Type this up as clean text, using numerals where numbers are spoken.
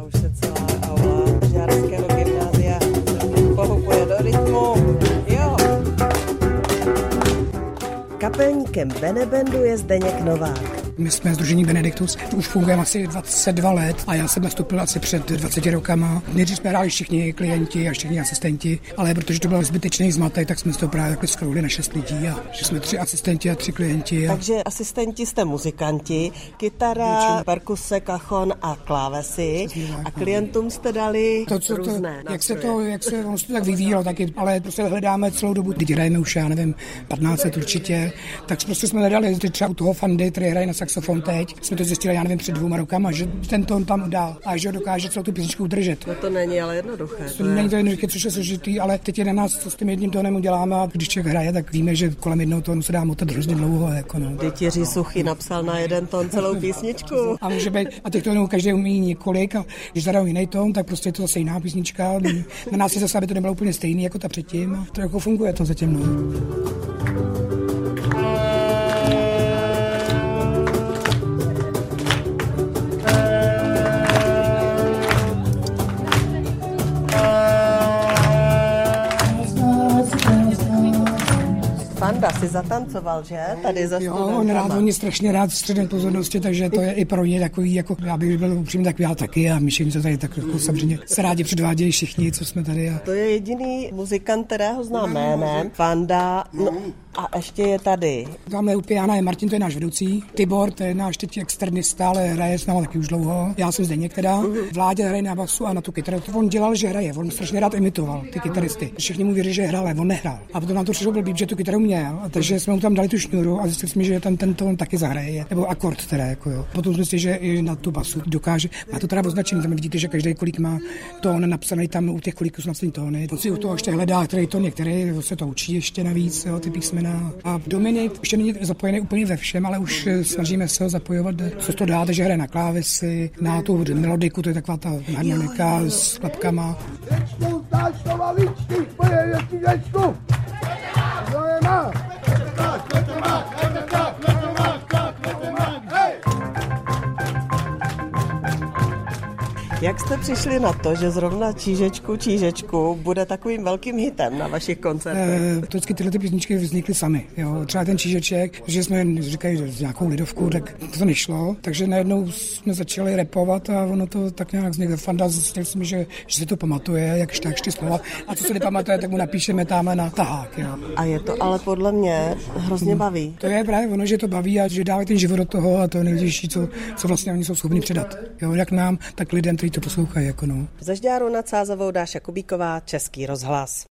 A už se celá aula Žďárského gymnázia pohupuje do rytmu. Jo! Kapelníkem BeneBandu je Zdeněk Novák. My jsme sdružení Benediktus, už fungujeme asi 22 let a já jsem nastoupil asi před 20 rokama. Nejdřív jsme hráli všichni klienti a všichni asistenti, ale protože to byl zbytečný zmatek, tak jsme z toho právě skrouhli na 6 lidí a že jsme 3 asistenti a 3 klienti. Takže asistenti jste muzikanti, kytara, perkuse, kachon a klávesy a klientům jste dali různé nástroje. Jak se ono se tak vyvíjelo taky, ale prostě hledáme celou dobu, když hrajeme už, já nevím, 15 let určitě, tak prostě jsme hledali třeba u toho Fandy, který hraje na saxofon teď. Jsme to zjistili, já nevím, před 2 rokama, že ten tón tam dál a že ho dokáže celou tu písničku udržet. No to není ale jednoduché. Není to jednoduché, což je složitý, ale teď je na nás, co s tím jedním tónem uděláme a když člověk hraje, tak víme, že kolem jednoho tónu se dá motat hrozně dlouho. Dětěří Suchy napsal na jeden tón celou písničku. A může být, a těch tónů každý umí několik a když zadá jiný tón, tak prostě je to zase jiná písnička. Na nás je zase, aby to nebylo úplně stejný jako ta předtím. A to jako funguje to zatím. Fanda si zatancoval, že? Tady za studentama. Jo, on je strašně rád v středem pozornosti, takže to je i pro ně takový, jako já bych byl upřímně, tak já taky a myšlím, že tady tak trochu samozřejmě se rádi předvádějí všichni, co jsme tady. A... To je jediný muzikant, kterého znám jménem. Fanda, no, a ještě je tady. Tamhle u piana je Martin, to je náš vedoucí. Tibor, to je náš teď externista, ale hraje s náma taky už dlouho. Já jsem Zdeněk teda. Vládě hraje na basu a na tu kytaru. On dělal, že hraje, on strašně rád imitoval ty kytaristy. Všichni mu věří, že hrál, ale on nehrál. A potom nám to přišlo blbý, že tu kytaru měl. A takže jsme mu tam dali tu šňůru a zjistili jsme, že tam ten tón taky zahraje, nebo akord teda, jako jo. Potom jsme si, že i na tu basu dokáže. Má to teda označený, tam vidíte, že každý kolik má tón napsaný, tam u těch koliků jsou napsaný tóny. On si u toho ještě hledá, který tón je, který se to učí ještě navíc, jo, ty písmena. A Dominik ještě není zapojený úplně ve všem, ale už snažíme se ho zapojovat, co to dá, takže hraje na klávesi, na tu melodiku, to je taková ta harmonika s klapkama. Jak jste přišli na to, že zrovna Čížečku bude takovým velkým hitem na vašich koncertech? Vždycky tyhle písničky vznikly sami. Jo. Třeba ten Čížeček, že jsme říkají nějakou lidovku, tak to nešlo. Takže najednou jsme začali repovat a ono to tak nějak vzniklo. Fanda zjistil jsem, že si to pamatuje, jakž tak ty slova. A co se nepamatuje, tak mu napíšeme tam na tahák. Jo. A je to ale podle mě hrozně baví. To je právě ono, že to baví a že dávají ten život do toho a to je nejlepší, co vlastně oni jsou schopni předat. Jo. Jak nám, tak lidem, to poslouchají. Ze Žďáru nad Sázavou Dáša Kubíková, Český rozhlas.